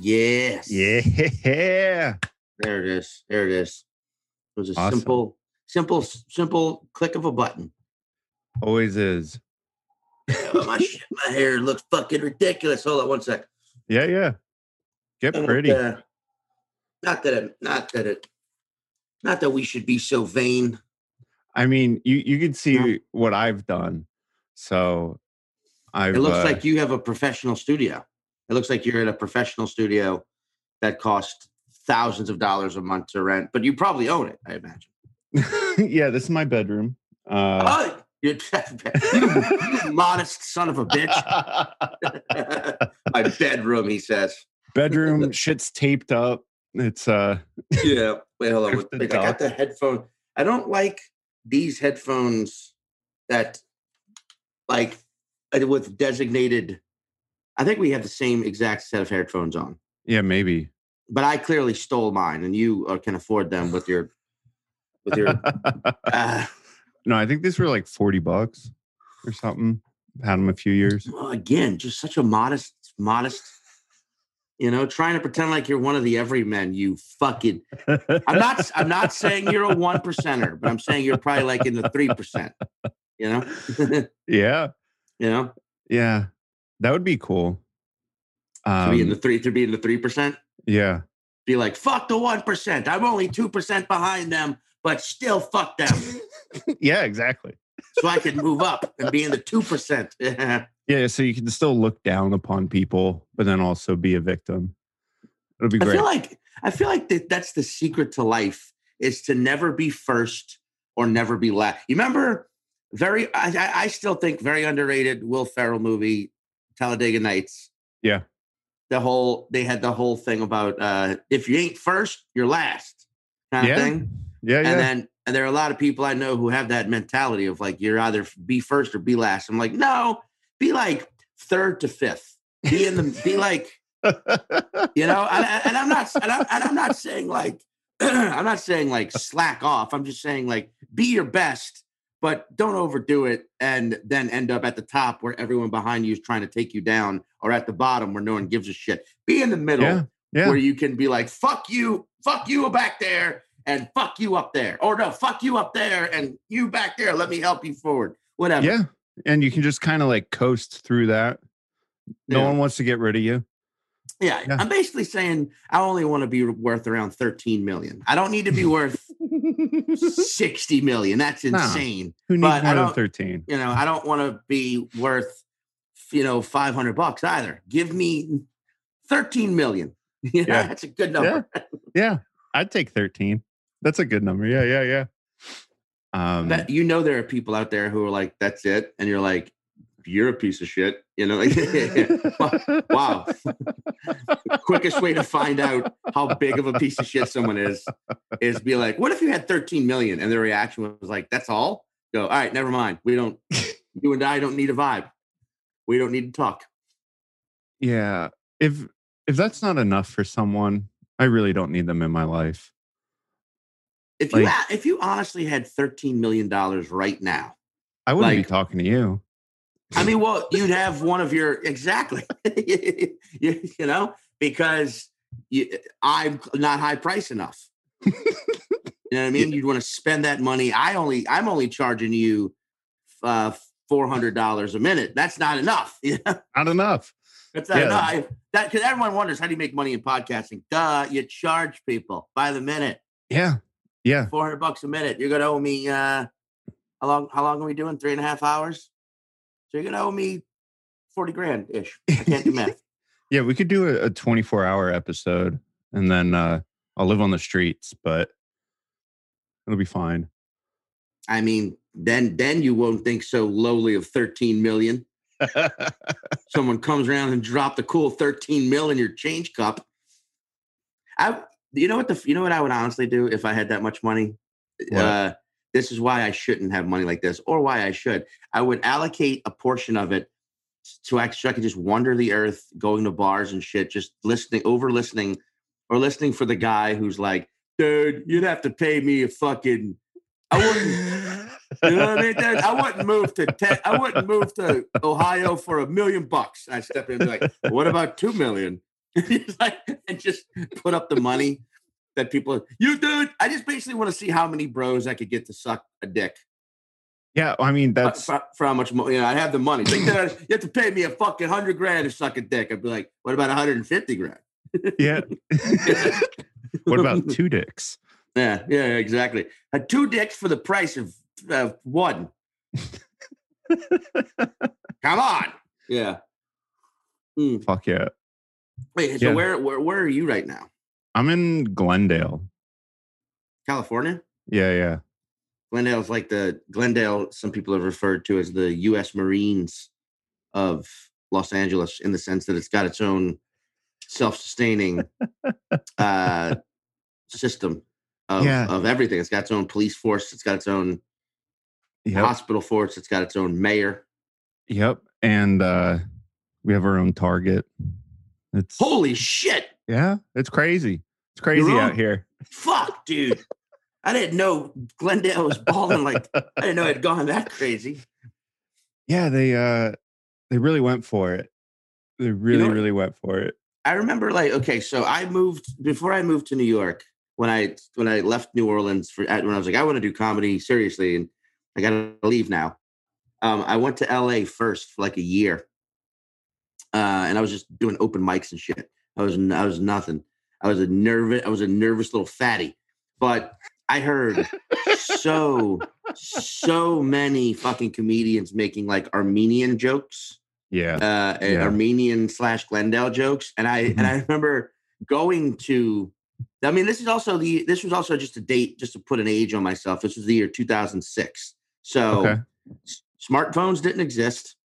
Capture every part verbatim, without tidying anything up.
Yes. Yeah. There it is. There it is. It was a awesome. simple, simple, simple click of a button. Always is. Oh, my, shit, my hair looks fucking ridiculous. Hold on one sec. Yeah, yeah. Get and pretty. Uh, not that it, not that it, not that we should be so vain. I mean, you you can see yeah. what I've done. So I've, it looks uh, like you have a professional studio. It looks like you're in a professional studio that costs thousands of dollars a month to rent, but you probably own it, I imagine. Yeah, this is my bedroom. Uh, oh, you're, you, you modest son of a bitch. My bedroom, he says. Bedroom, shit's taped up. It's uh. Yeah, wait, hold on. Wait, I got the headphone. I don't like these headphones that, like, with designated. I think we have the same exact set of headphones on. Yeah, maybe. But I clearly stole mine, and you uh, can afford them with your, with your. Uh, no, I think these were like forty bucks or something. Had them a few years. Well, again, just such a modest, modest. You know, trying to pretend like you're one of the everymen. You fucking. I'm not. I'm not saying you're a one percenter, but I'm saying you're probably like in the three percent. You know. Yeah. You know. Yeah. That would be cool. Um, to be in the three, to be in the three percent. Yeah. Be like, fuck the one percent. I'm only two percent behind them, but still fuck them. Yeah, exactly. So I could move up and be in the two percent. Yeah, so you can still look down upon people, but then also be a victim. It'll be great. I feel like I feel like that that's the secret to life, is to never be first or never be last. You remember very I, I still think very underrated Will Ferrell movie, Talladega Nights. Yeah. The whole, they had the whole thing about uh, if you ain't first, you're last kind of yeah. thing. Yeah, and yeah. then and there are a lot of people I know who have that mentality of like, you're either be first or be last. I'm like, no, be like third to fifth. Be in the, be like, you know. And, and I'm not, and I'm, and I'm not saying like, I'm not saying like slack off. I'm just saying like, be your best, but don't overdo it and then end up at the top where everyone behind you is trying to take you down, or at the bottom where no one gives a shit. Be in the middle yeah, yeah. where you can be like, fuck you, fuck you back there and fuck you up there. Or no, fuck you up there and you back there. Let me help you forward. Whatever. Yeah. And you can just kind of like coast through that. No yeah. one wants to get rid of you. Yeah. yeah. I'm basically saying I only want to be worth around thirteen million. I don't need to be worth sixty million. That's insane. No, who needs more than thirteen? You know, I don't want to be worth, you know, five hundred bucks either. Give me thirteen million. You know, yeah. That's a good number. Yeah. yeah. I'd take thirteen. That's a good number. Yeah. Yeah. Yeah. Um, that, you know, there are people out there who are like, that's it. And you're like, you're a piece of shit. You know, like, wow. The quickest way to find out how big of a piece of shit someone is, is be like, what if you had thirteen million? And their reaction was like, that's all? Go, all right, never mind. We don't, you and I don't need a vibe. We don't need to talk. Yeah. If, if that's not enough for someone, I really don't need them in my life. If like, you, ha- if you honestly had thirteen million dollars right now, I wouldn't like, be talking to you. I mean, well, you'd have one of your, exactly, you, you know, because you, I'm not high price enough. You know what I mean? You'd want to spend that money. I only, I'm only charging you uh, four hundred dollars a minute. That's not enough. You know? Not enough. That's not yeah. enough. That, 'cause everyone wonders, how do you make money in podcasting? Duh, you charge people by the minute. Yeah. Yeah. four hundred bucks a minute. You're going to owe me, uh, how long, how long are we doing? Three and a half hours? So you're going to owe me forty grand-ish. I can't do math. Yeah, we could do a twenty-four hour episode, and then uh, I'll live on the streets, but it'll be fine. I mean, then then you won't think so lowly of thirteen million. Someone comes around and drop the cool thirteen mil in your change cup. I, you know what the, you know what I would honestly do if I had that much money? What? Uh, This is why I shouldn't have money like this, or why I should. I would allocate a portion of it so I, so I could just wander the earth, going to bars and shit, just listening, over listening, or listening for the guy who's like, dude, you'd have to pay me a fucking, I wouldn't, you know what I mean? Dude, I wouldn't move to, te- I wouldn't move to Ohio for a million bucks. I'd step in and be like, what about two million? like, and just put up the money that people, you dude, I just basically want to see how many bros I could get to suck a dick. Yeah, I mean, that's for, for how much money, you know, I have the money. Like, you have to pay me a fucking hundred grand to suck a dick. I'd be like, what about one hundred fifty grand? Yeah. What about two dicks? Yeah, yeah, exactly. Uh, two dicks for the price of uh, one. Come on. Yeah. Mm. Fuck yeah. Wait, so yeah. Where, where where are you right now? I'm in Glendale, California. Yeah, yeah. Glendale's like the Glendale. Some people have referred to as the U S Marines of Los Angeles, in the sense that it's got its own self-sustaining uh, system of, yeah. of everything. It's got its own police force. It's got its own yep. hospital force. It's got its own mayor. Yep, and uh, we have our own Target. It's, holy shit. Yeah, it's crazy. It's crazy out here. Fuck, dude. I didn't know Glendale was balling like I didn't know it had gone that crazy. Yeah, they uh they really went for it. They really, you know, really went for it. I remember, like, okay, so I moved before I moved to New York, when I when I left New Orleans for when I was like, I want to do comedy seriously, and I gotta leave now. Um, I went to L A first for like a year. Uh, and I was just doing open mics and shit. I was I was nothing. I was a nervous I was a nervous little fatty. But I heard so so many fucking comedians making like Armenian jokes. Yeah. Uh, and yeah. Armenian slash Glendale jokes. And I mm-hmm. and I remember going to. I mean, this is also the this was also just a date, just to put an age on myself. This was the year two thousand six. So okay. s- smartphones didn't exist.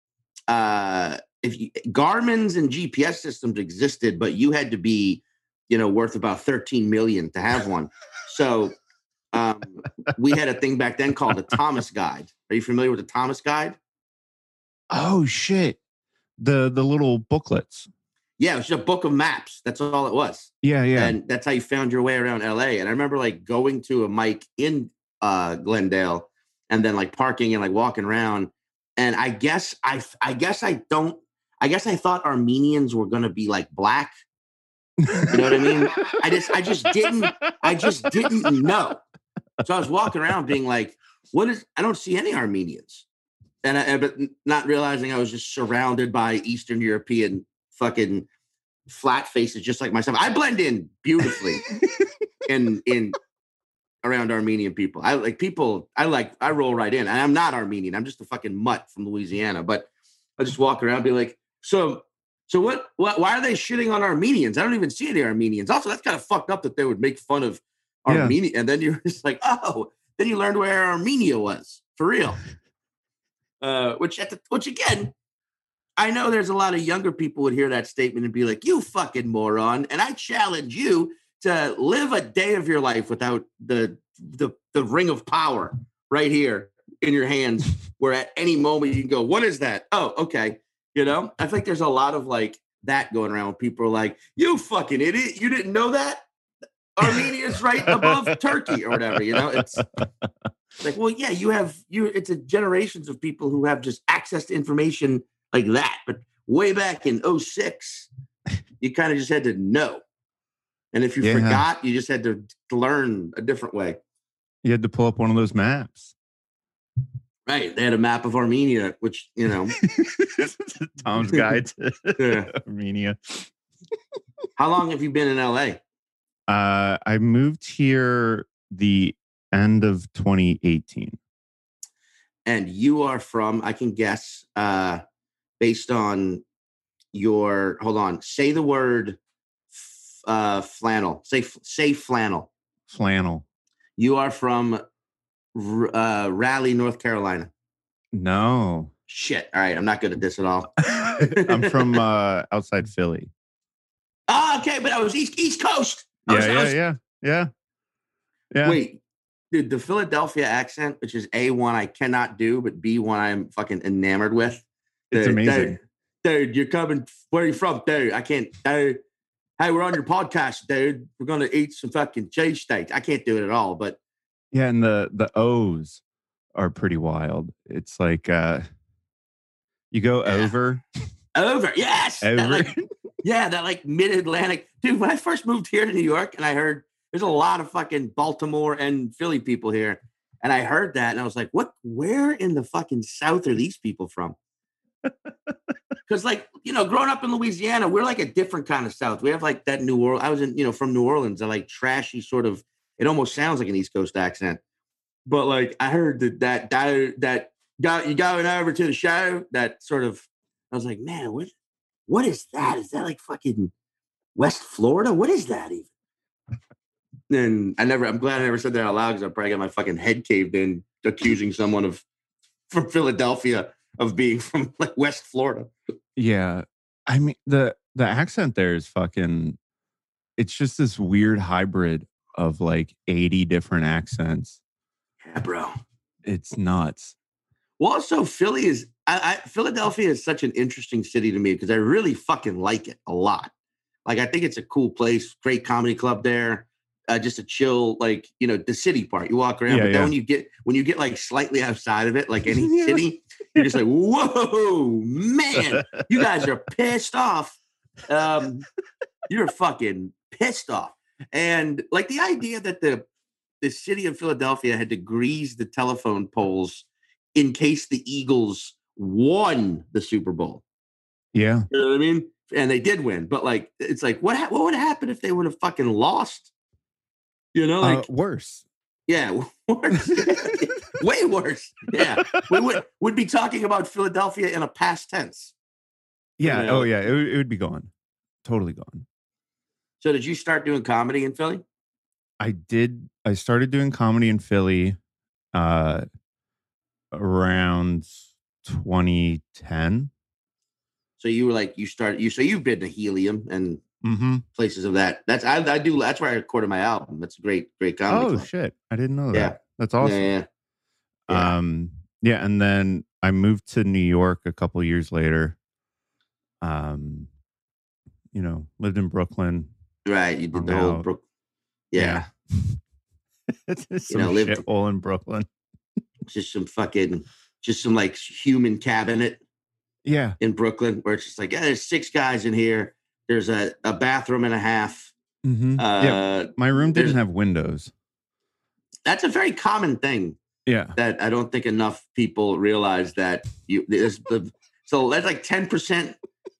Uh, If you, Garmin's and G P S systems existed, but you had to be, you know, worth about thirteen million to have one. So um, we had a thing back then called the Thomas Guide. Are you familiar with the Thomas Guide? Oh shit. The the little booklets. Yeah, it was just a book of maps. That's all it was. Yeah, yeah. And that's how you found your way around L A. And I remember like going to a mic in uh, Glendale and then like parking and like walking around. And I guess I I guess I don't I guess I thought Armenians were going to be like black. You know what I mean? I just, I just didn't, I just didn't know. So I was walking around being like, what is, I don't see any Armenians. And I, but not realizing I was just surrounded by Eastern European fucking flat faces, just like myself. I blend in beautifully in, in around Armenian people. I like people, I like, I roll right in, and I'm not Armenian. I'm just a fucking mutt from Louisiana, but I just walk around and be like, So, so what, what? Why are they shitting on Armenians? I don't even see any Armenians. Also, that's kind of fucked up that they would make fun of Armenia. Yeah. And then you're just like, oh, then you learned where Armenia was for real. Uh, which, at the, which again, I know there's a lot of younger people would hear that statement and be like, you fucking moron. And I challenge you to live a day of your life without the the the ring of power right here in your hands, where at any moment you can go, what is that? Oh, okay. You know, I think there's a lot of like that going around when people are like, you fucking idiot, you didn't know that? Armenia's right above Turkey or whatever, you know? It's like, well, yeah, you have, you. it's a generations of people who have just access to information like that. But way back in oh six, you kind of just had to know. And if you yeah. forgot, you just had to learn a different way. You had to pull up one of those maps. Right, they had a map of Armenia, which, you know. Tom's Guide to yeah. Armenia. How long have you been in L A? Uh, I moved here the end of twenty eighteen. And you are from, I can guess, uh, based on your, hold on, say the word f- uh, flannel. Say, say flannel. Flannel. You are from... Uh, Raleigh, North Carolina. No. Shit. All right. I'm not good at this at all. I'm from uh, outside Philly. Oh, okay. But I was East, East Coast. I yeah, was, yeah, was... yeah, yeah. Yeah. Wait. Dude, the Philadelphia accent, which is A one I cannot do, but B one I'm fucking enamored with. Dude, it's amazing. Dude, dude, you're coming. Where are you from? Dude, I can't. Dude. Hey, we're on your podcast, dude. We're going to eat some fucking cheesesteaks. I can't do it at all, but yeah, and the, the O's are pretty wild. It's like uh, you go yeah. over Over. Yes. Over. That, like, yeah, that like mid-Atlantic. Dude, when I first moved here to New York and I heard there's a lot of fucking Baltimore and Philly people here. And I heard that and I was like, what, where in the fucking South are these people from? Because like, you know, growing up in Louisiana, we're like a different kind of South. We have like that New Orleans. I was in, you know, from New Orleans, I like trashy sort of, it almost sounds like an East Coast accent. But like, I heard that, that, that, that got you going over to the show, that sort of, I was like, man, what, what is that? Is that like fucking West Florida? What is that even? And I never, I'm glad I never said that out loud because I probably got my fucking head caved in accusing someone of from Philadelphia of being from like West Florida. Yeah. I mean, the, the accent there is fucking, it's just this weird hybrid of like eighty different accents. Yeah, bro. It's nuts. Well, also Philly is, I, I, Philadelphia is such an interesting city to me because I really fucking like it a lot. Like, I think it's a cool place. Great comedy club there. Uh, just a chill, like, you know, the city part. You walk around, yeah, but then yeah. when you get, when you get like slightly outside of it, like any yeah. city, you're just like, whoa, man, you guys are pissed off. Um, you're fucking pissed off. And like the idea that the, the city of Philadelphia had to grease the telephone poles in case the Eagles won the Super Bowl. Yeah. You know what I mean? And they did win. But like, it's like, what ha- what would happen if they would have fucking lost? You know, like uh, worse. Yeah. Worse. Way worse. Yeah. We would, we'd be talking about Philadelphia in a past tense. Yeah. You know? Oh yeah. It, it would be gone. Totally gone. So did you start doing comedy in Philly? I did. I started doing comedy in Philly uh, around twenty ten. So you were like, you started, you, so you've been to Helium and mm-hmm. places of that. That's, I, I do. That's where I recorded my album. That's a great, great comedy. Oh club. Shit. I didn't know that. Yeah. That's awesome. Yeah, yeah. Um, yeah. And then I moved to New York a couple of years later. Um, you know, lived in Brooklyn. Right. You did the whole Brooklyn. Yeah. yeah. Some you know, lived shit all in Brooklyn. Just some fucking, just some like human cabinet. Yeah. In Brooklyn, where it's just like, yeah, there's six guys in here. There's a, a bathroom and a half. Mm-hmm. Uh, yeah. My room didn't have windows. That's a very common thing. Yeah. That I don't think enough people realize that. you. The, so that's like ten percent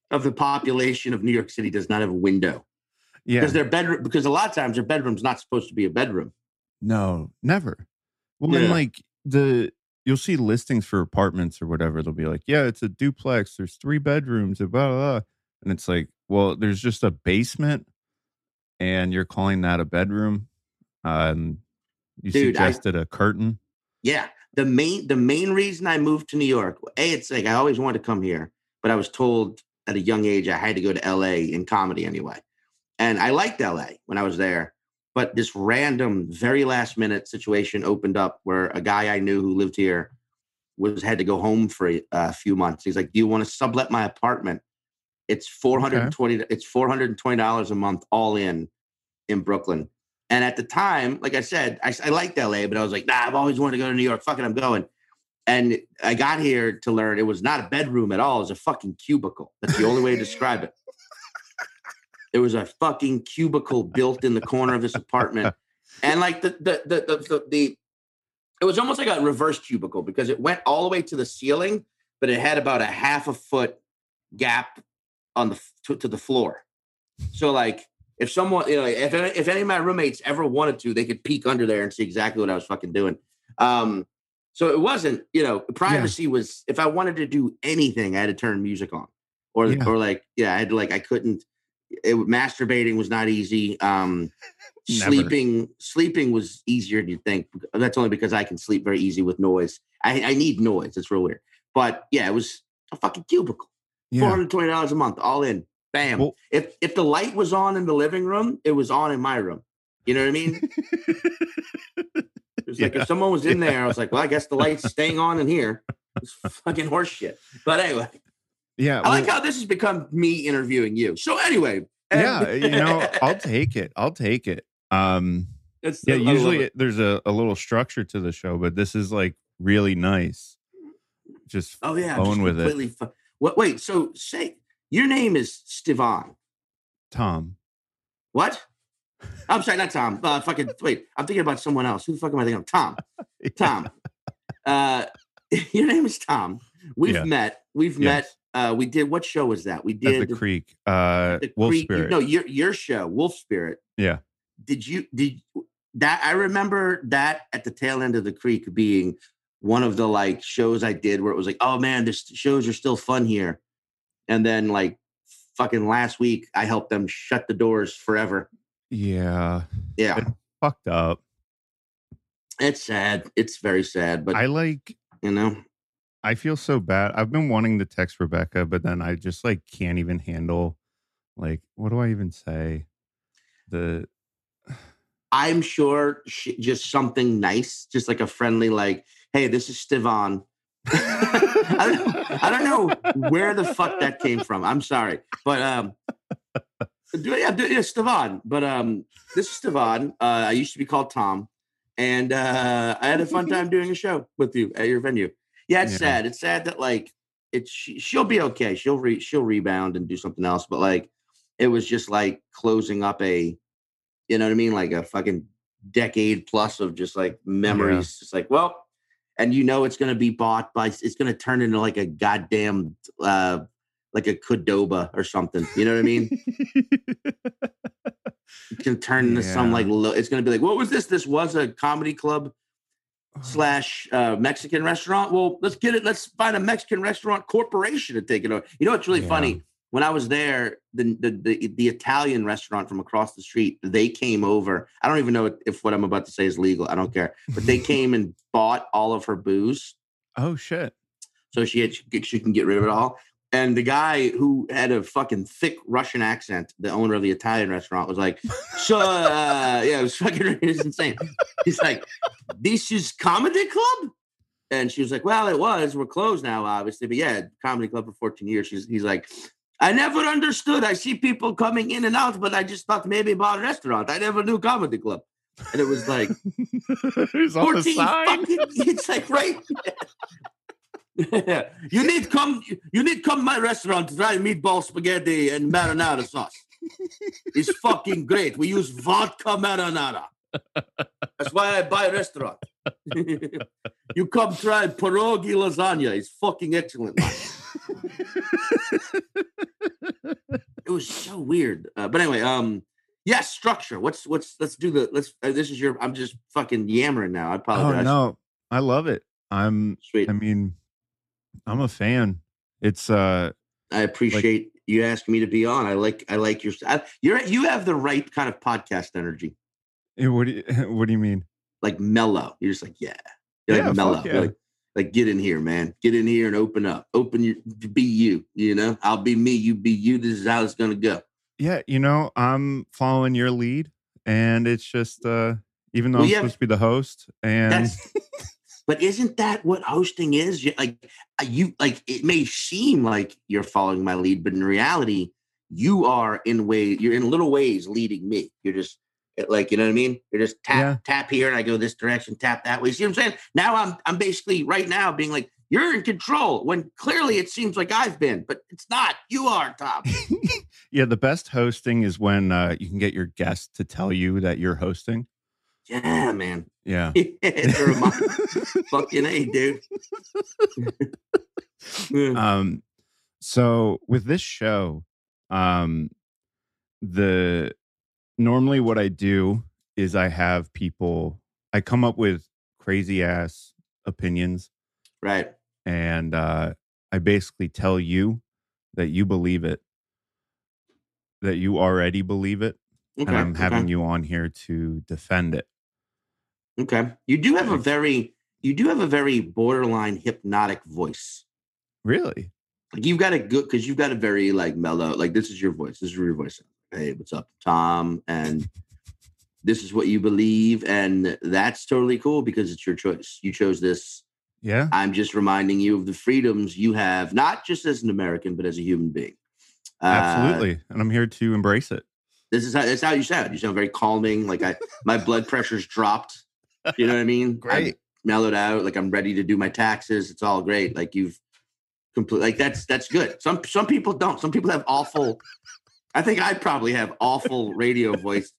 of the population of New York City does not have a window. Yeah. Because their bedroom, because a lot of times their bedroom's not supposed to be a bedroom. No, never. Well, yeah. then like the, you'll see listings for apartments or whatever. They'll be like, yeah, it's a duplex. There's three bedrooms. Blah, blah, blah. And it's like, well, there's just a basement and you're calling that a bedroom. Um, you Dude, suggested I, a curtain. Yeah. The main, the main reason I moved to New York, A, it's like, I always wanted to come here, but I was told at a young age, I had to go to L A in comedy anyway. And I liked L A when I was there, but this random, very last minute situation opened up where a guy I knew who lived here was, had to go home for a, a few months. He's like, do you want to sublet my apartment? It's four hundred twenty dollars okay. It's four hundred twenty dollars a month all in in Brooklyn. And at the time, like I said, I, I liked L A, but I was like, nah, I've always wanted to go to New York. Fuck it, I'm going. And I got here to learn it was not a bedroom at all. It was a fucking cubicle. That's the only way to describe it. It was a fucking cubicle built in the corner of this apartment. And like the the the the, the, the it was almost like a reverse cubicle because it went all the way to the ceiling, but it had about a half a foot gap on the to, to the floor. So like if someone, you know, if, if any of my roommates ever wanted to, they could peek under there and see exactly what I was fucking doing. Um, so it wasn't, you know, privacy yeah. was, if I wanted to do anything, I had to turn music on or, yeah. or like, yeah, I had to like, I couldn't, it, masturbating was not easy. Um, sleeping, sleeping was easier than you think. That's only because I can sleep very easy with noise. I, I need noise. It's real weird. But yeah, it was a fucking cubicle. Yeah. four hundred twenty dollars a month, all in. Bam. Well, if if the light was on in the living room, it was on in my room. You know what I mean? It was yeah. like if someone was in yeah. there, I was like, well, I guess the light's staying on in here. It's fucking horse shit. But anyway. Yeah. Well, I like how this has become me interviewing you. So anyway. Yeah, you know, I'll take it. I'll take it. Um, it's yeah, the, usually it. there's a, a little structure to the show, but this is like really nice. Just oh, yeah, going with it. Fu- Wait, so say Your name is Stevan. Tom. What? I'm sorry, not Tom. Uh, fucking wait. I'm thinking about someone else. Who the fuck am I thinking of? Tom. Yeah. Tom. Uh, your name is Tom. We've yeah. met. We've yes. met. Uh, we did. What show was that? We did At the Creek. Uh, the Wolf Creek. Spirit. No, your your show, Wolf Spirit. Yeah. Did you did that? I remember that at the tail end of the Creek being one of the like shows I did where it was like, oh man, these shows are still fun here, and then like fucking last week I helped them shut the doors forever. Yeah. Yeah. It's fucked up. It's sad. It's very sad. But I like, you know, I feel so bad. I've been wanting to text Rebecca, but then I just like can't even handle like, what do I even say? The I'm sure she, just something nice, just like a friendly, like, hey, this is Stevan. I don't know, I don't know where the fuck that came from. I'm sorry. But, um, yeah, yeah, Stevan. But um, this is Stevan. Uh, I used to be called Tom, and uh, I had a fun time doing a show with you at your venue. Yeah, it's yeah. sad. It's sad that like it's she, she'll be okay. She'll re, she'll rebound and do something else. But like it was just like closing up a, you know what I mean, like a fucking decade plus of just like memories. It's yeah. like well, and you know it's gonna be bought by. It's gonna turn into like a goddamn. Uh, Like a Qdoba or something, you know what I mean? It can turn into yeah. some like lo- it's going to be like, what was this? This was a comedy club slash uh, Mexican restaurant. Well, let's get it. Let's find a Mexican restaurant corporation to take it over. You know, it's really yeah. funny. When I was there, the, the the the Italian restaurant from across the street, they came over. I don't even know if what I'm about to say is legal. I don't care, but they came and bought all of her booze. Oh shit! So she had, she, she can get rid of it all. And the guy who had a fucking thick Russian accent, the owner of the Italian restaurant, was like, so, uh, yeah, it was fucking it was insane. He's like, this is comedy club? And she was like, well, it was. We're closed now, obviously. But yeah, comedy club for fourteen years. She's, he's like, I never understood. I see people coming in and out, but I just thought maybe about a restaurant. I never knew comedy club. And it was like, it's on the sign. Fucking, it's like, right? Yeah. You need come. You need come my restaurant to try meatball spaghetti and marinara sauce. It's fucking great. We use vodka marinara. That's why I buy a restaurant. You come try pierogi lasagna. It's fucking excellent. It was so weird. Uh, but anyway, um, yes, yeah, structure. What's what's? Let's do the. Let's. Uh, this is your. I'm just fucking yammering now. I apologize. Oh no, I love it. I'm. Sweet. I mean. I'm a fan. It's uh I appreciate like, you asking me to be on. I like I like your I, you're you have the right kind of podcast energy. What do you, what do you mean? Like mellow. You're just like, yeah. You're yeah, like mellow. Yeah. You're like, like get in here, man. Get in here and open up. Open your be you, you know? I'll be me, you be you. This is how it's going to go. Yeah, you know, I'm following your lead, and it's just uh even though well, I'm yeah, supposed to be the host and but isn't that what hosting is? Like you, like it may seem like you're following my lead, but in reality, you are in way. You're in little ways leading me. You're just like, you know what I mean? You're just tap, yeah. tap here, and I go this direction, tap that way. See what I'm saying? Now I'm, I'm basically right now being like, you're in control when clearly it seems like I've been, but it's not. You are, Tom. Yeah, the best hosting is when uh, you can get your guest to tell you that you're hosting. Yeah, man. Yeah. Yeah fucking A, dude. um, so with this show, um, the normally what I do is I have people, I come up with crazy ass opinions. Right. And uh, I basically tell you that you believe it, that you already believe it. Okay, and I'm okay. having you on here to defend it. Okay. You do have a very, you do have a very borderline hypnotic voice. Really? Like you've got a good, because you've got a very like mellow, like this is your voice. This is your voice. Hey, what's up, Tom? And this is what you believe. And that's totally cool because it's your choice. You chose this. Yeah. I'm just reminding you of the freedoms you have, not just as an American, but as a human being. Absolutely. Uh, and I'm here to embrace it. This is how, that's how you sound. You sound very calming. Like I, my blood pressure's dropped. You know what I mean? Great. I'm mellowed out. Like I'm ready to do my taxes. It's all great. Like you've complete. Like that's, that's good. Some, some people don't, some people have awful, I think I probably have awful radio voice.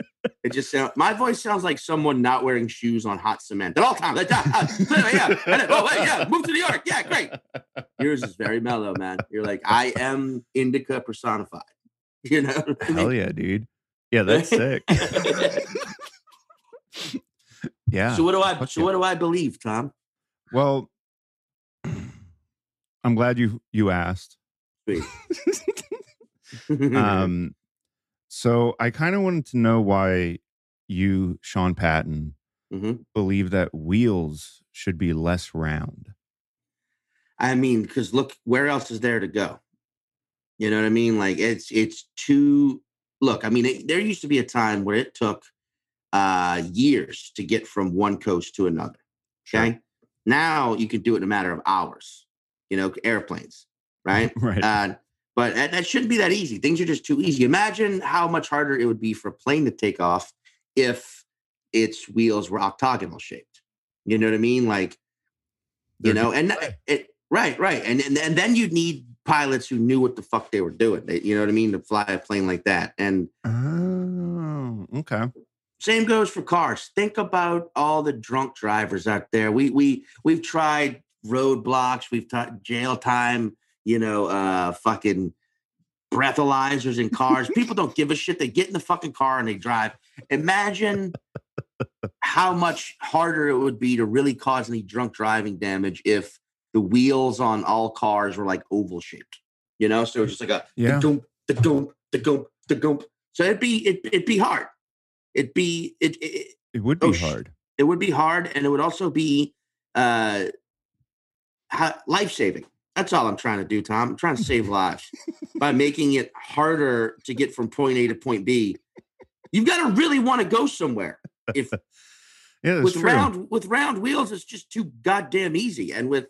It just sounds, my voice sounds like someone not wearing shoes on hot cement at all times. Like, ah, ah, yeah, oh, yeah, move to New York. Yeah, great. Yours is very mellow, man. You're like, I am indica personified. You know what I mean? Hell yeah, dude. Yeah, that's sick. Yeah. So what do I okay. so what do I believe, Tom? Well, I'm glad you you asked. Sweet. um so I kind of wanted to know why you, Sean Patton, mm-hmm. believe that wheels should be less round. I mean, because look, where else is there to go? You know what I mean? Like it's it's too look, I mean, it, there used to be a time where it took uh years to get from one coast to another. Okay. Sure. Now you can do it in a matter of hours, you know, airplanes, right? Right. Uh, but that shouldn't be that easy. Things are just too easy. Imagine how much harder it would be for a plane to take off if its wheels were octagonal shaped. You know what I mean? Like, you know, and it, right, right. And, and and then you'd need pilots who knew what the fuck they were doing. They, you know what I mean? To fly a plane like that. And oh, okay. Same goes for cars. Think about all the drunk drivers out there. We, we, we've tried roadblocks. We've tried jail time. You know, uh, fucking breathalyzers in cars. People don't give a shit. They get in the fucking car and they drive. Imagine how much harder it would be to really cause any drunk driving damage if the wheels on all cars were like oval shaped. You know, so it's just like a yeah. the goomp, the goomp, the goomp, the goomp. So it'd be it it'd be hard. It'd be it it, it would be oh, hard. It would be hard, and it would also be uh, ha- life saving. That's all I'm trying to do, Tom. I'm trying to save lives by making it harder to get from point A to point B. You've got to really want to go somewhere. If yeah, with true. round with round wheels, it's just too goddamn easy. And with,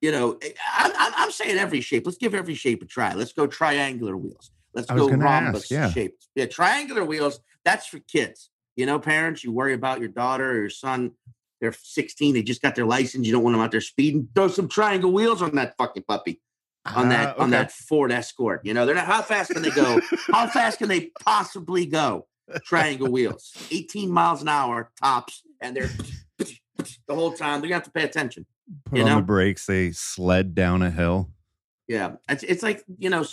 you know, I, I'm saying every shape. Let's give every shape a try. Let's go triangular wheels. Let's go rhombus ask, yeah. shapes. Yeah, triangular wheels. That's for kids. You know, parents, you worry about your daughter or your son. They're sixteen. They just got their license. You don't want them out there speeding. Throw some triangle wheels on that fucking puppy, on uh, that okay. on that Ford Escort. You know, they're not. How fast can they go? How fast can they possibly go? Triangle wheels, eighteen miles an hour tops, and they're the whole time. They're gonna have to pay attention. Put you on know? the brakes. They sled down a hill. Yeah, it's it's like you know,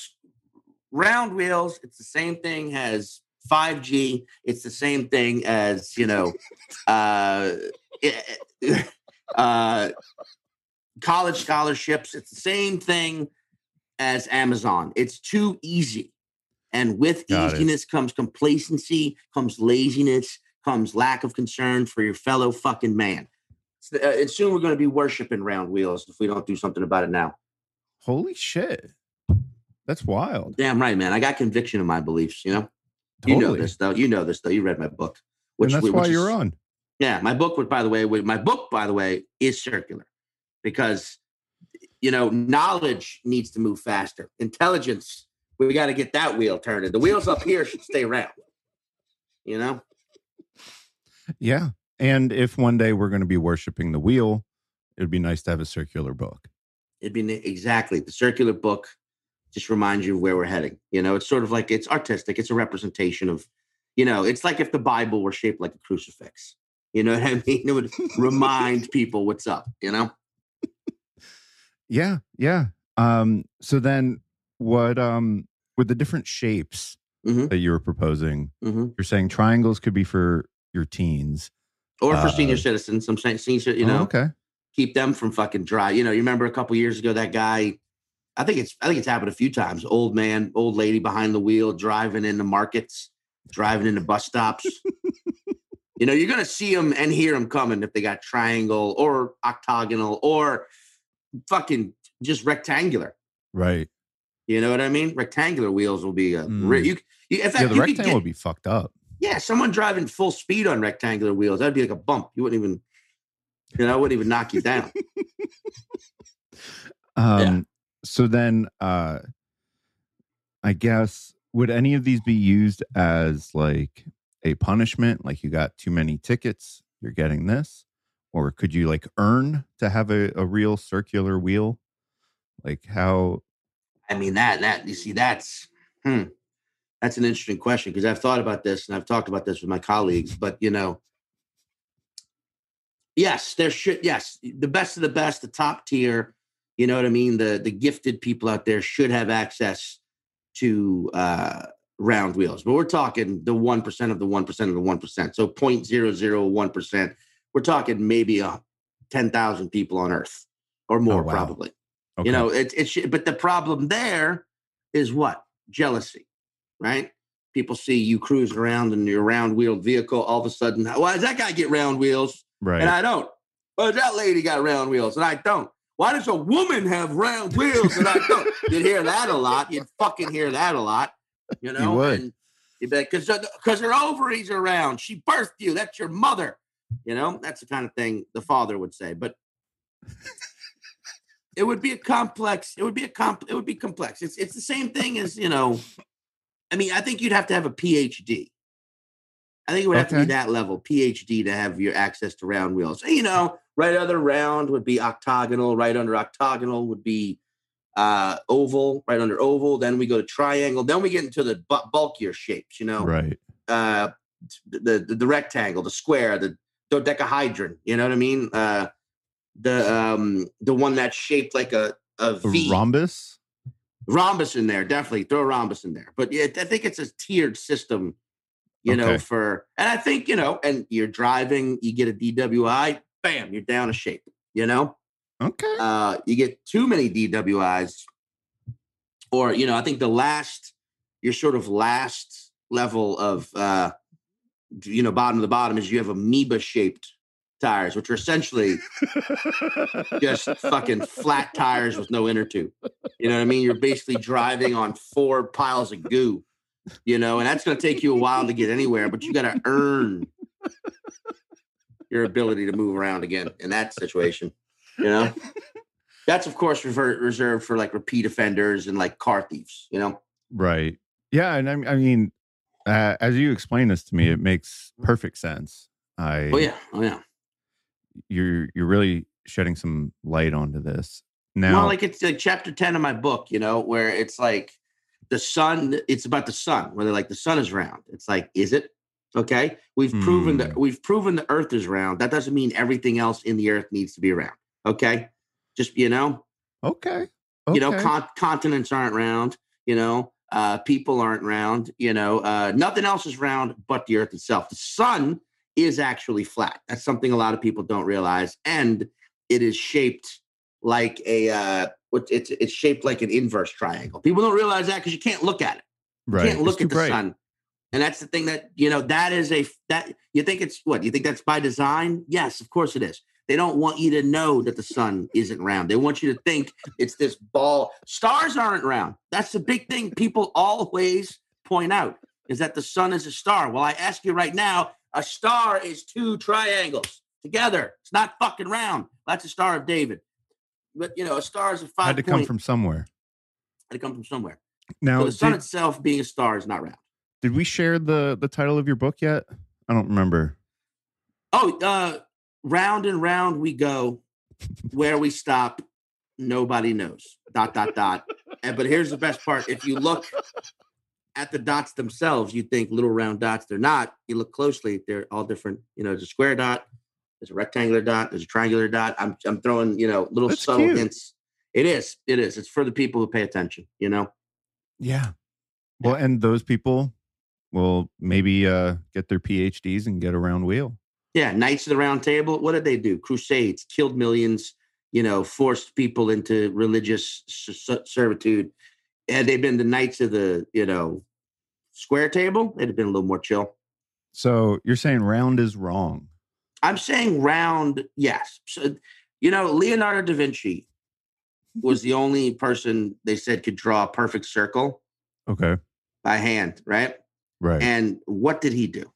round wheels. It's the same thing as five G. It's the same thing as you know. uh Uh, college scholarships. It's the same thing as Amazon. It's too easy. And with Got easiness it. comes complacency, comes laziness, comes lack of concern for your fellow fucking man. It's, uh, it's soon we're going to be worshiping round wheels if we don't do something about it now. Holy shit. That's wild. Damn right, man. I got conviction in my beliefs, you know? Totally. You know this, though. You know this, though. You read my book. Which, and that's which why is, you're on. Yeah, my book would, by the way, my book, by the way, is circular because, you know, knowledge needs to move faster. Intelligence, we got to get that wheel turning. The wheels up here should stay round, you know? Yeah. And if one day we're going to be worshiping the wheel, it'd be nice to have a circular book. It'd be exactly. The circular book just reminds you of where we're heading. You know, it's sort of like it's artistic. It's a representation of, you know, it's like if the Bible were shaped like a crucifix. You know what I mean? It would remind people what's up, you know? Yeah, yeah. Um, so then what, um, with the different shapes mm-hmm. that you were proposing, mm-hmm. you're saying triangles could be for your teens. Or for uh, senior citizens. I'm saying senior, you know, oh, okay. keep them from fucking dry. You know, you remember a couple years ago, that guy, I think it's, I think it's happened a few times. Old man, old lady behind the wheel, driving into markets, driving into bus stops. You know, you're going to see them and hear them coming if they got triangle or octagonal or fucking just rectangular. Right. You know what I mean? Rectangular wheels will be a... Mm. You, you, in fact, yeah, the you rectangle get, would be fucked up. Yeah, someone driving full speed on rectangular wheels, that'd be like a bump. You wouldn't even... You know, I wouldn't even knock you down. um. Yeah. So then, uh, I guess, would any of these be used as like... a punishment, like you got too many tickets, you're getting this? Or could you like earn to have a, a real circular wheel? Like how? I mean, that, that, you see, that's, hmm, that's an interesting question, because I've thought about this and I've talked about this with my colleagues, but you know, yes, there should, yes, the best of the best, the top tier, you know what I mean? The, the gifted people out there should have access to uh, round wheels, but we're talking the one percent of the one percent of the one percent. So zero point zero zero one percent, we're talking maybe uh, ten thousand people on Earth or more. Oh, wow. Probably. Okay. You know, it, it should, but the problem there is what? Jealousy, right? People see you cruising around in your round wheeled vehicle. All of a sudden, why does that guy get round wheels? Right. And I don't. Well, that lady got round wheels and I don't. Why does a woman have round wheels and I don't? You'd hear that a lot. You'd fucking hear that a lot. You know, you would. And you'd be like, 'cause, 'cause her ovaries are round. She birthed you. That's your mother. You know, that's the kind of thing the father would say. But it would be a complex, it would be a comp, it would be complex. It's it's the same thing as, you know, I mean, I think you'd have to have a P H D. I think it would have okay. to be that level, P H D, to have your access to round wheels. You know, right under round would be octagonal, right under octagonal would be uh, oval, right under oval. Then we go to triangle. Then we get into the bu- bulkier shapes, you know, right? Uh, the, the the rectangle, the square, the dodecahedron, you know what I mean? Uh, The um the one that's shaped like a, a V. A rhombus? Rhombus in there, definitely. Throw a rhombus in there. But yeah, I think it's a tiered system, you okay. know, for, and I think, you know, and you're driving, you get a D W I, bam, you're down a shape, you know? Okay. Uh, you get too many D W Is or, you know, I think the last, your sort of last level of, uh you know, bottom to the bottom is you have amoeba-shaped tires, which are essentially just fucking flat tires with no inner tube. You know what I mean? You're basically driving on four piles of goo, you know, and that's going to take you a while to get anywhere, but you got to earn your ability to move around again in that situation, you know? That's, of course, reserved for, like, repeat offenders and, like, car thieves, you know? Right. Yeah, and I, I mean, uh, as you explain this to me, it makes perfect sense. I Oh, yeah. Oh, yeah. You're you're really shedding some light onto this now. Well, like it's like chapter ten of my book, you know, where it's like the sun. It's about the sun. Where they're like the sun is round. It's like, is it? Okay, we've mm. proven that we've proven the Earth is round. That doesn't mean everything else in the Earth needs to be round. Okay, just you know. Okay. okay. You know, con- continents aren't round. You know, uh, people aren't round. You know, uh, nothing else is round but the Earth itself. The sun is actually flat. That's something a lot of people don't realize, and it is shaped like a uh it's it's shaped like an inverse triangle. People don't realize that because you can't look at it. Right. You can't look it's at the bright. sun, and that's the thing that you know that is a that you think it's what you think that's by design. Yes, of course it is. They don't want you to know that the sun isn't round. They want you to think it's this ball. Stars aren't round. That's the big thing people always point out is that the sun is a star. Well, I ask you right now. A star is two triangles together. It's not fucking round. That's the Star of David. But, you know, a star is a five. Had to point. come from somewhere. Had to come from somewhere. Now, so the sun did, itself being a star is not round. Did we share the, the title of your book yet? I don't remember. Oh, uh, round and round we go. Where we stop, nobody knows. Dot, dot, dot. And but here's the best part. If you look at the dots themselves, you think little round dots. They're not. You look closely; they're all different. You know, there's a square dot, there's a rectangular dot, there's a triangular dot. I'm I'm throwing you know little That's subtle cute. hints. It is. It is. It's for the people who pay attention. You know. Yeah. Well, yeah. And those people will maybe uh, get their P H Ds and get a round wheel. Yeah, Knights of the Round Table. What did they do? Crusades killed millions. You know, forced people into religious servitude. Had they been the Knights of the, you know, Square Table, they'd have been a little more chill. So you're saying round is wrong? I'm saying round, yes. So, you know, Leonardo da Vinci was the only person they said could draw a perfect circle. Okay. By hand, right? Right. And what did he do?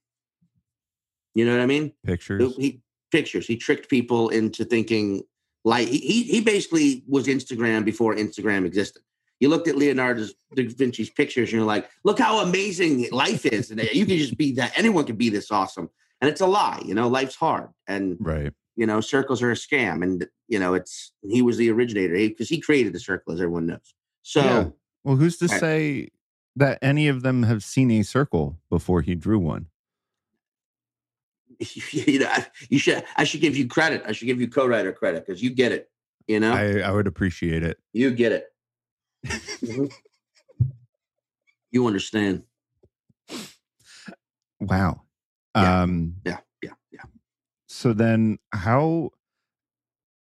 You know what I mean? Pictures. He pictures. He tricked people into thinking like he he basically was Instagram before Instagram existed. You looked at Leonardo da Vinci's pictures and you're like, look how amazing life is. And you can just be that. Anyone can be this awesome. And it's a lie. You know, life's hard. And, right. you know, circles are a scam. And you know, it's, he was the originator because he, he created the circle, as everyone knows. So, yeah. Well, who's to say that any of them have seen a circle before he drew one? You know, I, you should, I should give you credit. I should give you co-writer credit because you get it, you know? I, I would appreciate it. You get it. Mm-hmm. You understand. Wow. Yeah. Um, yeah, yeah, yeah. So then how,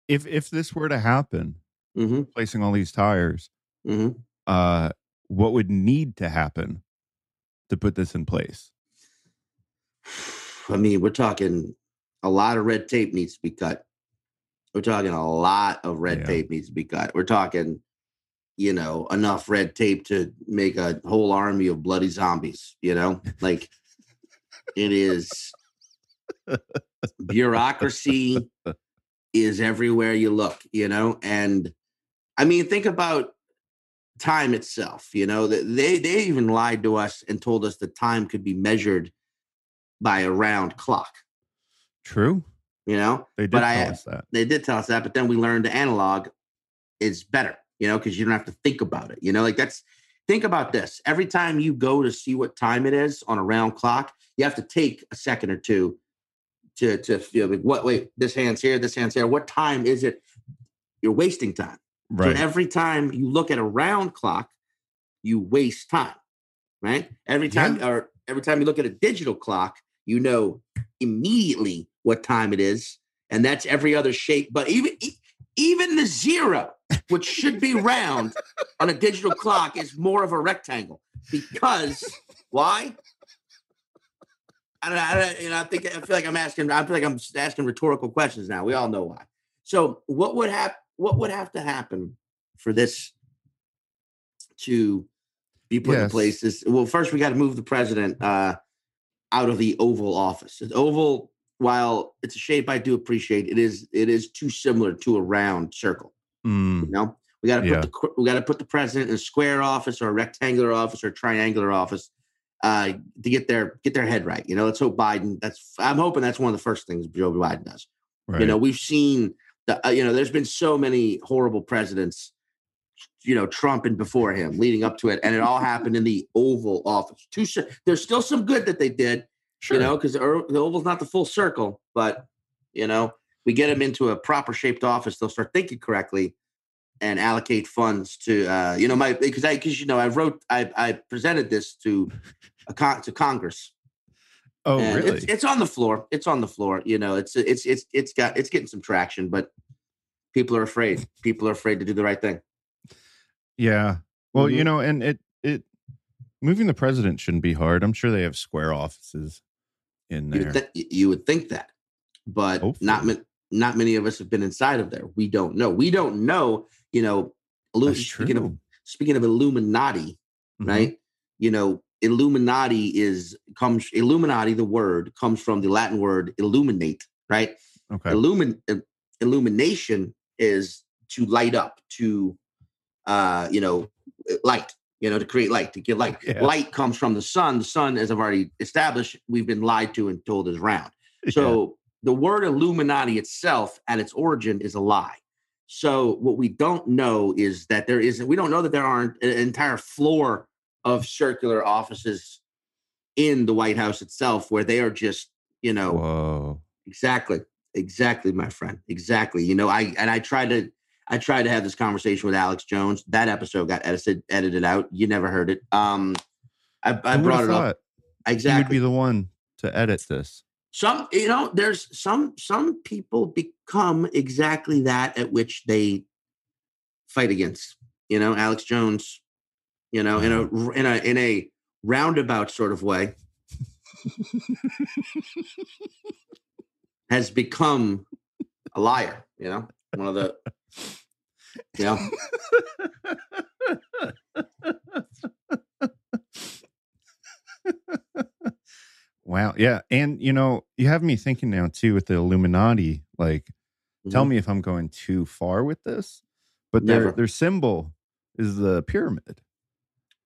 if if this were to happen, mm-hmm. replacing all these tires, mm-hmm. uh, what would need to happen to put this in place? I mean, we're talking a lot of red tape needs to be cut. We're talking a lot of red yeah. tape needs to be cut. We're talking, you know, enough red tape to make a whole army of bloody zombies, you know? Like, it is... Bureaucracy is everywhere you look, you know? And, I mean, think about time itself, you know? They, they even lied to us and told us that time could be measured by a round clock. True. You know? They did but tell I, us that. They did tell us that, but then we learned the analog is better, you know, because you don't have to think about it. You know, like that's, think about this. Every time you go to see what time it is on a round clock, you have to take a second or two to, to you know, like, what, wait, this hand's here, this hand's here. What time is it? You're wasting time. Right. So every time you look at a round clock, you waste time, right? Every time, yeah. or every time you look at a digital clock, you know immediately what time it is, and that's every other shape. But even even the zero, which should be round on a digital clock, is more of a rectangle. Because why? I don't know. I don't, you know, I think I feel like I'm asking. I feel like I'm asking rhetorical questions now. We all know why. So what would happen? What would have to happen for this to be put yes. in place? This, well, first we got to move the president. Uh, out of the Oval Office. The Oval, while it's a shape I do appreciate, it is it is too similar to a round circle. Mm. You know, we got to yeah. put the we got to put the president in a square office or a rectangular office or a triangular office uh, to get their get their head right. You know, let's hope Biden. That's I'm hoping that's one of the first things Joe Biden does. Right. You know, we've seen the uh, you know, there's been so many horrible presidents. You know, Trump and before him leading up to it. And it all happened in the Oval Office. Two, there's still some good that they did, sure. you know, because the Oval's not the full circle, but, you know, we get them into a proper shaped office. They'll start thinking correctly and allocate funds to, uh, you know, my, because I, because, you know, I wrote, I, I presented this to a con, to Congress. Oh, really? It's, it's on the floor. It's on the floor. You know, it's, it's, it's, it's got, it's getting some traction, but people are afraid. People are afraid to do the right thing. Yeah. Well, mm-hmm. you know, and it, it, moving the president shouldn't be hard. I'm sure they have square offices in there. You would, th- you would think that, but Hopefully. not, ma- not many of us have been inside of there. We don't know. We don't know, you know, Ill- speaking of, speaking of Illuminati, mm-hmm. right? You know, Illuminati is comes Illuminati. The word comes from the Latin word illuminate, right? Okay. Illumin illumination is to light up, to, uh you know light you know to create light to get light yeah. Light comes from the sun. The sun, as I've already established, we've been lied to and told is round. So yeah. the word Illuminati itself at its origin is a lie. So what we don't know is that there isn't we don't know that there aren't an entire floor of circular offices in the White House itself where they are just you know Whoa. exactly exactly my friend exactly you know I and I try to I tried to have this conversation with Alex Jones. That episode got edited, edited out. You never heard it. Um, I, I brought it up. Exactly. You'd be the one to edit this. Some, you know, there's some, some people become exactly that at which they fight against, you know, Alex Jones, you know, in a, in a, in a roundabout sort of way has become a liar, you know, one of the, yeah. Wow. Yeah. And, you know, you have me thinking now, too, with the Illuminati, like, mm-hmm. tell me if I'm going too far with this, but Never. their their symbol is the pyramid.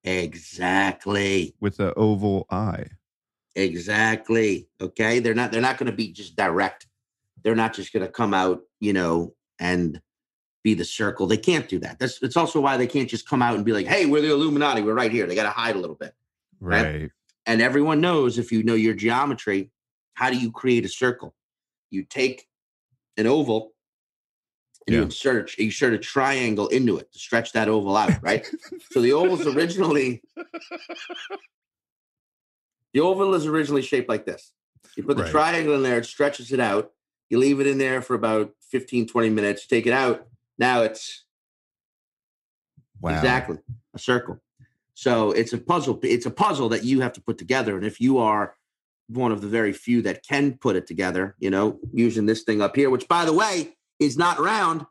Exactly. With the oval eye. Exactly. Okay. They're not, they're not going to be just direct. They're not just going to come out, you know, and be the circle. They can't do that. That's, that's also why they can't just come out and be like, hey, we're the Illuminati. We're right here. They got to hide a little bit. Right. right. And everyone knows, if you know your geometry, how do you create a circle? You take an oval and yeah. you insert, you insert a triangle into it to stretch that oval out, right? So the oval's originally, the oval is originally shaped like this. You put the right. triangle in there, it stretches it out. You leave it in there for about fifteen, twenty minutes. You take it out. Now it's wow. exactly a circle. So it's a puzzle. It's a puzzle that you have to put together. And if you are one of the very few that can put it together, you know, using this thing up here, which, by the way, is not round.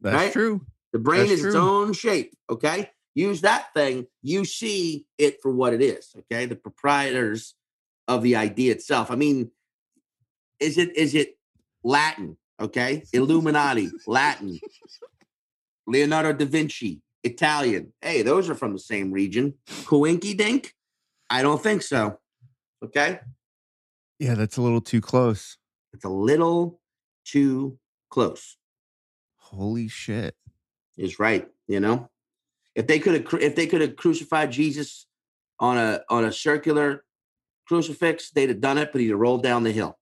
That's right? true. The brain That's is true. its own shape. Okay. Use that thing. You see it for what it is. Okay. The proprietors of the idea itself. I mean, is it, is it Latin? Okay. Illuminati, Latin, Leonardo da Vinci, Italian. Hey, those are from the same region. Coinky dink? I don't think so. Okay. Yeah, that's a little too close. It's a little too close. Holy shit. Is right. You know, if they could have, if they could have crucified Jesus on a, on a circular crucifix, they'd have done it, but he'd have rolled down the hill.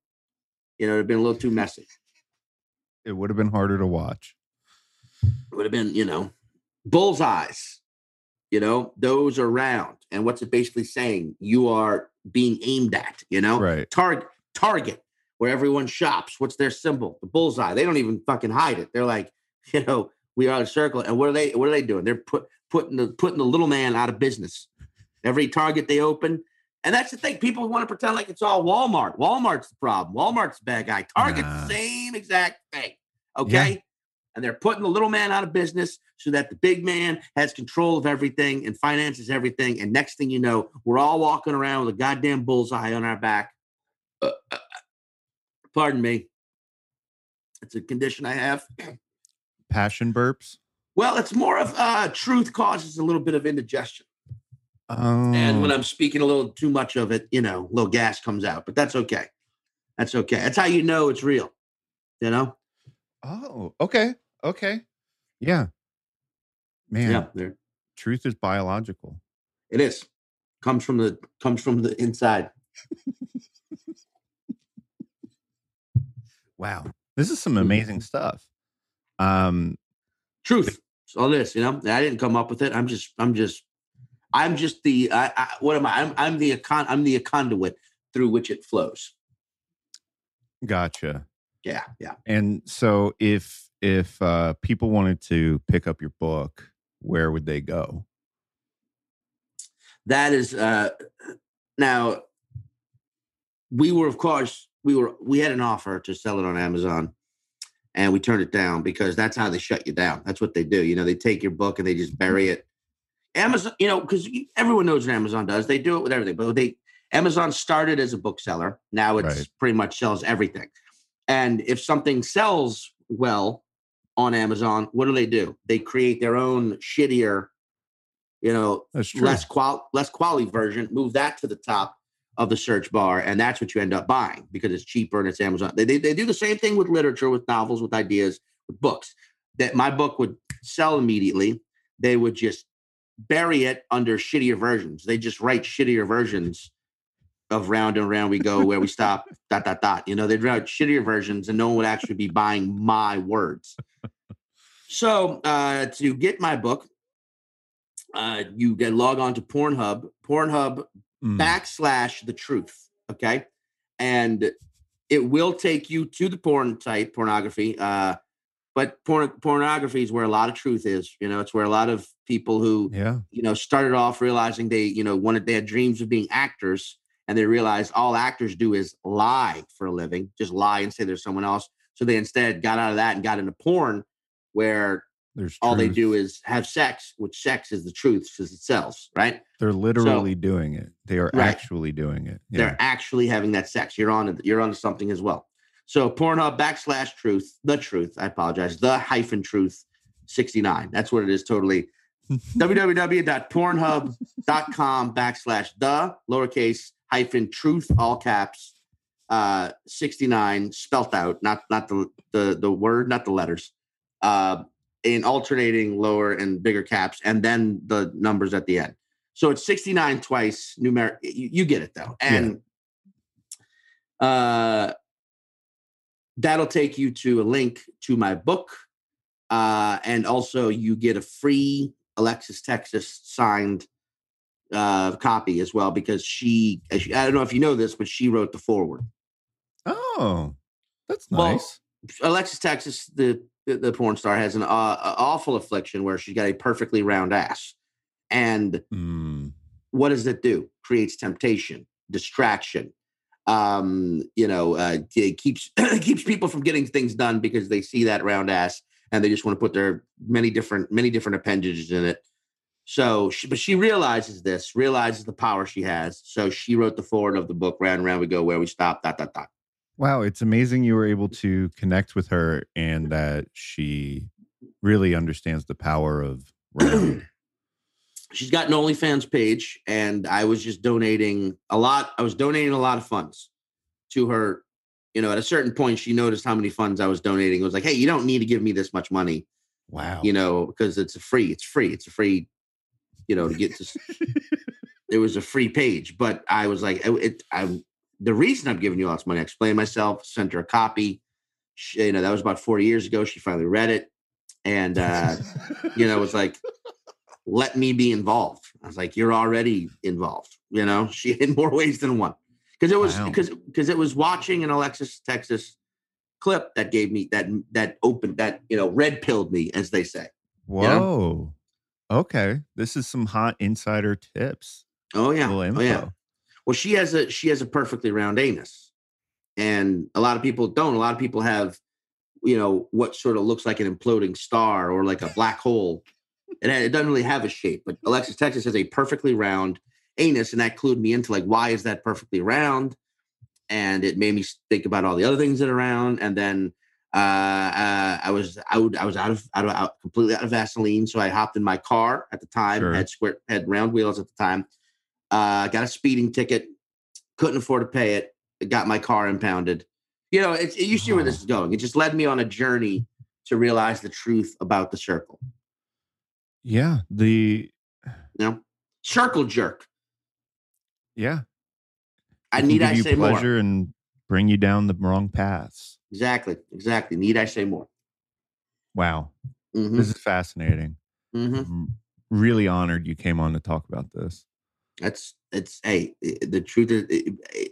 You know, it'd have been a little too messy. It would have been harder to watch. It would have been, you know, bullseyes, you know, those are round. And what's it basically saying? You are being aimed at, you know, right. Target, Target, where everyone shops. What's their symbol? The bullseye. They don't even fucking hide it. They're like, you know, we are a circle. And what are they, what are they doing? They're put, putting the, putting the little man out of business. Every Target they open. And that's the thing. People want to pretend like it's all Walmart. Walmart's the problem. Walmart's the bad guy. Target's nah. the same exact thing. Okay. Yeah. And they're putting the little man out of business so that the big man has control of everything and finances everything. And next thing you know, we're all walking around with a goddamn bullseye on our back. Uh, uh, pardon me. It's a condition I have. Passion burps? Well, it's more of uh, truth causes a little bit of indigestion. Oh. And when I'm speaking a little too much of it, you know, a little gas comes out. But that's okay. That's okay. That's how you know it's real. You know? Oh, okay. Okay. Yeah. Man, yeah, truth is biological. It is. Comes from the comes from the inside. Wow. This is some amazing stuff. Um, truth. It's all this, you know. I didn't come up with it. I'm just I'm just I'm just the I, I, what am I? I'm I'm the con I'm the conduit through which it flows. Gotcha. Yeah, yeah. And so if if uh, people wanted to pick up your book, where would they go? That is uh, now we were, of course, we were we had an offer to sell it on Amazon, and we turned it down because that's how they shut you down. That's what they do. You know, they take your book and they just bury it. Amazon, you know, because everyone knows what Amazon does. They do it with everything. But they Amazon started as a bookseller. Now it's right. pretty much sells everything. And if something sells well on Amazon, what do they do? They create their own shittier, you know, less qual less quality version, move that to the top of the search bar, and that's what you end up buying because it's cheaper and it's Amazon. They, they, they do the same thing with literature, with novels, with ideas, with books. That my book would sell immediately. They would just bury it under shittier versions. They just write shittier versions of round and round we go, where we stop, dot, dot, dot. You know, they'd write shittier versions and no one would actually be buying my words. So uh, to get my book, uh, you get log on to Pornhub, Pornhub mm. backslash the truth. Okay. And it will take you to the porn site, pornography. Uh, but porn, pornography is where a lot of truth is. You know, it's where a lot of people who, yeah. you know, started off realizing they, you know, wanted, they had dreams of being actors. And they realized all actors do is lie for a living, just lie and say there's someone else. So they instead got out of that and got into porn, where there's all truth. They do is have sex, which sex is the truth because it sells, right? They're literally so, doing it. They are right. actually doing it. Yeah. They're actually having that sex. You're on. You're on to something as well. So Pornhub backslash truth, the truth. I apologize. The hyphen truth sixty-nine. That's what it is. Totally. www dot pornhub dot com backslash the lowercase hyphen truth all caps uh, sixty-nine spelt out, not not the, the the word, not the letters, uh, in alternating lower and bigger caps, and then the numbers at the end. So it's sixty-nine twice numeric. You, you get it though, and yeah. uh, that'll take you to a link to my book, uh, and also you get a free Alexis Texas signed uh, copy as well, because she, I don't know if you know this, but she wrote the foreword. Oh, that's nice. Well, Alexis Texas, the the porn star, has an uh, awful affliction where she's got a perfectly round ass. And mm. what does it do? Creates temptation, distraction. Um, you know, uh, it keeps keeps people from getting things done because they see that round ass and they just want to put their many different many different appendages in it. So, she, but she realizes this, realizes the power she has. So she wrote the foreword of the book. Round and round we go, where we stop. Dot dot dot. Wow, it's amazing you were able to connect with her and that she really understands the power of round. She's got an OnlyFans page, and I was just donating a lot. I was donating a lot of funds to her. You know, at a certain point, she noticed how many funds I was donating. It was like, hey, you don't need to give me this much money. Wow. You know, because it's a free, it's free, it's a free, you know, to get to. It was a free page. But I was like, it, it, I, the reason I'm giving you all this money, I explained myself, sent her a copy. She, you know, that was about four years ago. She finally read it. And, uh, you know, it was like, let me be involved. I was like, you're already involved, you know, she in more ways than one. Cause it was, wow. cause, cause it was watching an Alexis Texas clip that gave me that, that opened that, you know, red pilled me, as they say. Whoa. You know? Okay. This is some hot insider tips. Oh yeah. Oh yeah. Well, she has a, she has a perfectly round anus, and a lot of people don't. A lot of people have, you know, what sort of looks like an imploding star or like a black hole. And it doesn't really have a shape, but Alexis Texas has a perfectly round anus, and that clued me into like, why is that perfectly round? And it made me think about all the other things that are round. And then uh, uh, I was out, I was out of, out of out, completely out of Vaseline, so I hopped in my car at the time. Sure. Had square, had round wheels at the time. Uh, got a speeding ticket, couldn't afford to pay it. Got my car impounded. You know, it's, you see where this is going. It just led me on a journey to realize the truth about the circle. Yeah, the no circle jerk. Yeah, I need I say more. Pleasure and bring you down the wrong paths. Exactly, exactly. Need I say more? Wow, mm-hmm. This is fascinating. Mm-hmm. Really honored you came on to talk about this. That's it's hey, the truth is, it,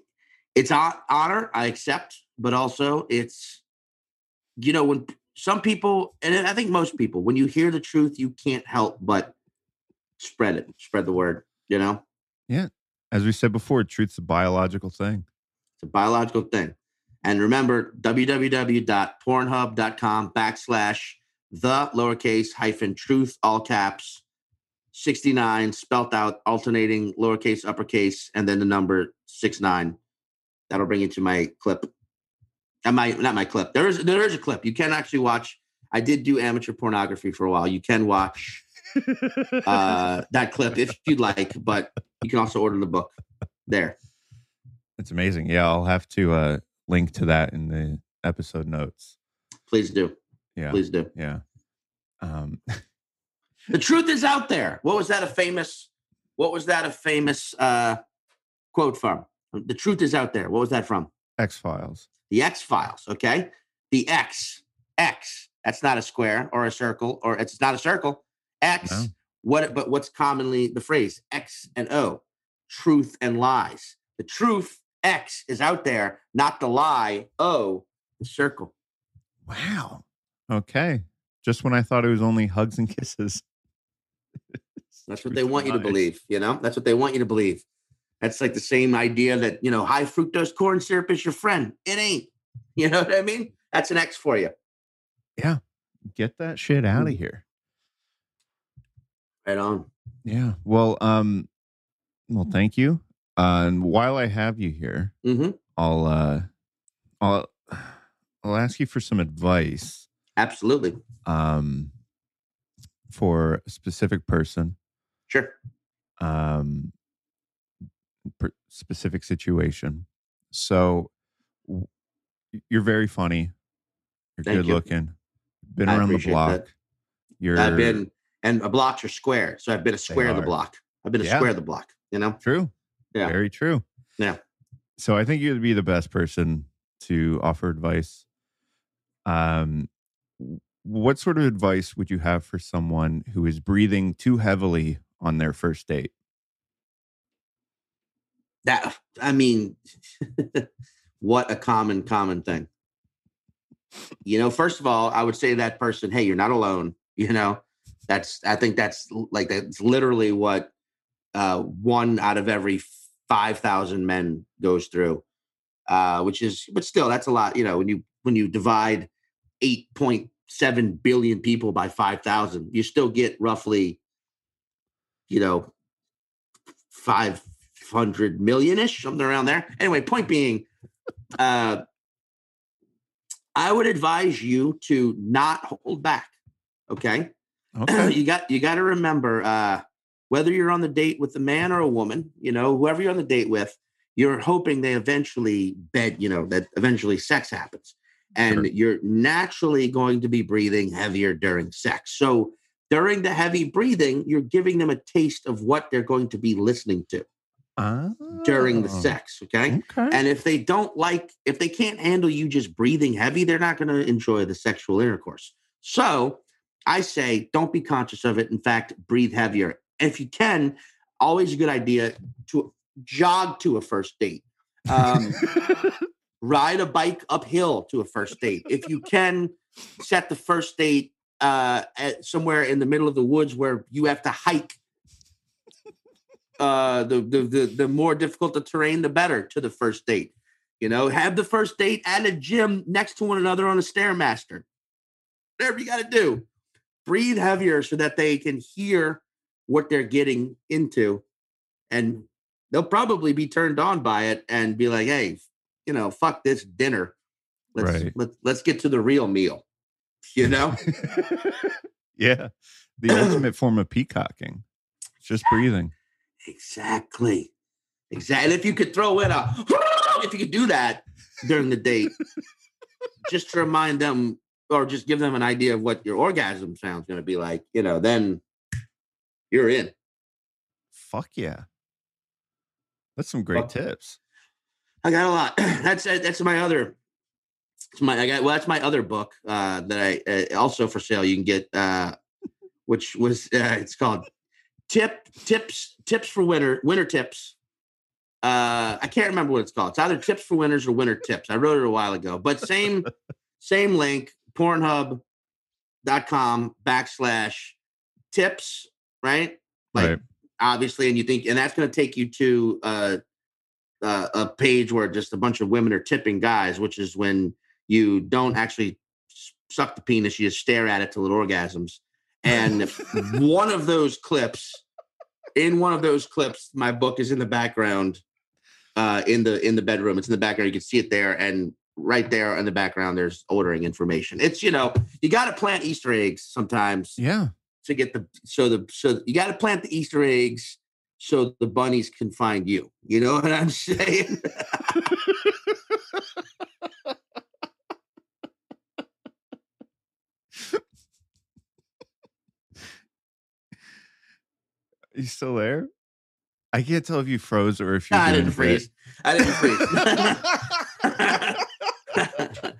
it's honor I accept, but also it's, you know, when. Some people, and I think most people, when you hear the truth, you can't help but spread it, spread the word, you know? Yeah. As we said before, truth's a biological thing. It's a biological thing. And remember, www.pornhub.com backslash the lowercase hyphen truth, all caps, sixty-nine, spelt out, alternating lowercase, uppercase, and then the number six nine. That'll bring you to my clip. My, not my clip. There is there is a clip. You can actually watch. I did do amateur pornography for a while. You can watch uh, that clip if you'd like, but you can also order the book there. It's amazing. Yeah, I'll have to uh, link to that in the episode notes. Please do. Yeah. Please do. Yeah. Um. The truth is out there. What was that a famous, what was that a famous uh, quote from? The truth is out there. What was that from? X Files. The X Files, okay? The X, X. That's not a square or a circle, or it's not a circle. X. No. What? But what's commonly the phrase X and O, truth and lies. The truth X is out there, not the lie O, the circle. Wow. Okay. Just when I thought it was only hugs and kisses. That's what they want you to believe. You know, that's what they want you to believe. That's like the same idea that, you know, high fructose corn syrup is your friend. It ain't. You know what I mean? That's an X for you. Yeah. Get that shit out of here. Right on. Yeah. Well, um, well, thank you. Uh, and while I have you here, mm-hmm. I'll, uh, I'll, I'll ask you for some advice. Absolutely. Um, for a specific person. Sure. Um, specific situation. So You're very funny. You're Thank good you. looking. Been I around the block. That. You're. I've been, and blocks are square, so I've been a square of the block. I've been a yeah. square of the block. You know. True. Yeah. Very true. Yeah. So I think you'd be the best person to offer advice. Um, what sort of advice would you have for someone who is breathing too heavily on their first date? That I mean, what a common, common thing. You know, first of all, I would say to that person, hey, you're not alone. You know, that's, I think that's like, that's literally what uh, one out of every five thousand men goes through, uh, which is, but still that's a lot. You know, when you, when you divide eight point seven billion people by five thousand, you still get roughly, you know, five hundred million-ish, something around there. Anyway, point being, uh, I would advise you to not hold back. Okay. Okay. you got, you got to remember, uh, whether you're on the date with a man or a woman, you know, whoever you're on the date with, you're hoping they eventually bed, you know, that eventually sex happens. And sure. you're naturally going to be breathing heavier during sex. So during the heavy breathing, you're giving them a taste of what they're going to be listening to oh. during the sex. Okay? okay. And if they don't like, if they can't handle you just breathing heavy, they're not going to enjoy the sexual intercourse. So I say, don't be conscious of it. In fact, breathe heavier. If you can, always a good idea to jog to a first date. Um, ride a bike uphill to a first date. If you can, set the first date uh, at somewhere in the middle of the woods where you have to hike. Uh, the, the, the, the more difficult the terrain, the better to the first date. You know, have the first date at a gym next to one another on a Stairmaster. Whatever you got to do. Breathe heavier so that they can hear what they're getting into, and they'll probably be turned on by it and be like, hey, you know, fuck this dinner. Let's, right. let's, let's get to the real meal, you know? yeah. The ultimate form of peacocking. It's just breathing. Exactly. Exactly. And if you could throw in a, if you could do that during the date, just to remind them or just give them an idea of what your orgasm sound's going to be like, you know, then you're in. Fuck yeah. That's some great Fuck. tips. I got a lot. That's that's my other. It's my I got well. That's my other book uh, that I uh, also for sale. You can get, uh, which was uh, it's called Tip Tips Tips for Winter Winter Tips. Uh, I can't remember what it's called. It's either Tips for Winners or Winter Tips. I wrote it a while ago, but same same link pornhub dot com backslash tips right like right. obviously, and you think and that's going to take you to. Uh, Uh, a page where just a bunch of women are tipping guys, which is when you don't actually suck the penis, you just stare at it till it orgasms. And one of those clips, in one of those clips, my book is in the background, uh, in the in the bedroom. It's in the background. You can see it there, and right there in the background, there's ordering information. It's you know you got to plant Easter eggs sometimes, yeah, to get the so the so you got to plant the Easter eggs. So the bunnies can find you. You know what I'm saying? Are you still there? I can't tell if you froze or if you I didn't freeze. I didn't freeze. I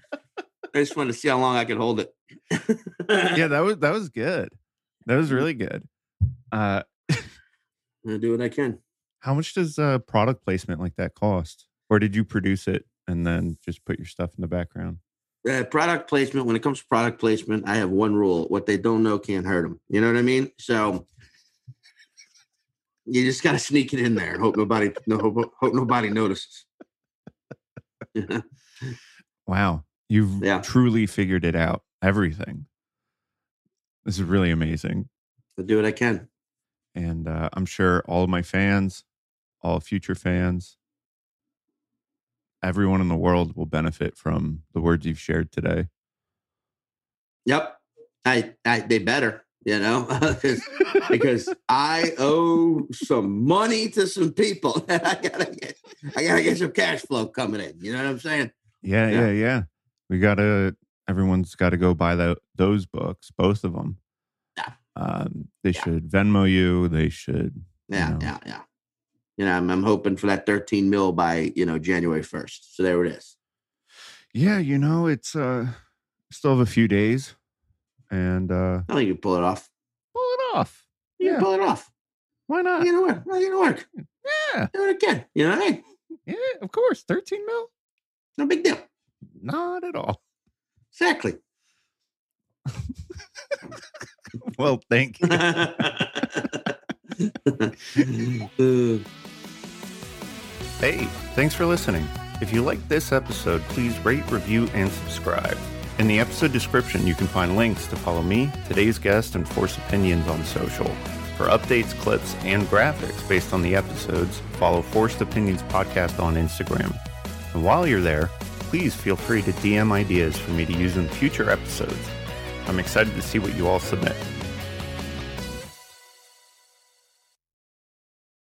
just wanted to see how long I could hold it. yeah, that was that was good. That was really good. Uh I do what I can. How much does uh, product placement like that cost? Or did you produce it and then just put your stuff in the background? Uh, product placement, when it comes to product placement, I have one rule. What they don't know can't hurt them. You know what I mean? So you just got to sneak it in there and hope nobody, no, hope, hope nobody notices. Wow. You've yeah. truly figured it out. Everything. This is really amazing. I do what I can. And uh, I'm sure all of my fans, all future fans, everyone in the world will benefit from the words you've shared today. Yep. I, I they better, you know, because I owe some money to some people that I gotta get, I gotta get some cash flow coming in. You know what I'm saying? Yeah, yeah, yeah. yeah. We got to, everyone's got to go buy the, those books, both of them. Yeah. Um, they yeah. should Venmo you. They should. Yeah, you know. yeah, yeah. You know, I'm, I'm hoping for that thirteen mil by, you know, January first. So there it is. Yeah, you know, it's uh, still have a few days. And uh, I think you can pull it off. Pull it off. You yeah. can pull it off. Why not? You're going to work. You're going to work. Yeah. Do it again. You know what I mean? Yeah, of course. thirteen mil. No big deal. Not at all. Exactly. Well, thank you. Hey, thanks for listening. If you like this episode, please rate, review, and subscribe. In the episode description, you can find links to follow me, today's guest, and Force Opinions on social. For updates, clips, and graphics based on the episodes, follow Forced Opinions Podcast on Instagram. And while you're there, please feel free to D M ideas for me to use in future episodes. I'm excited to see what you all submit.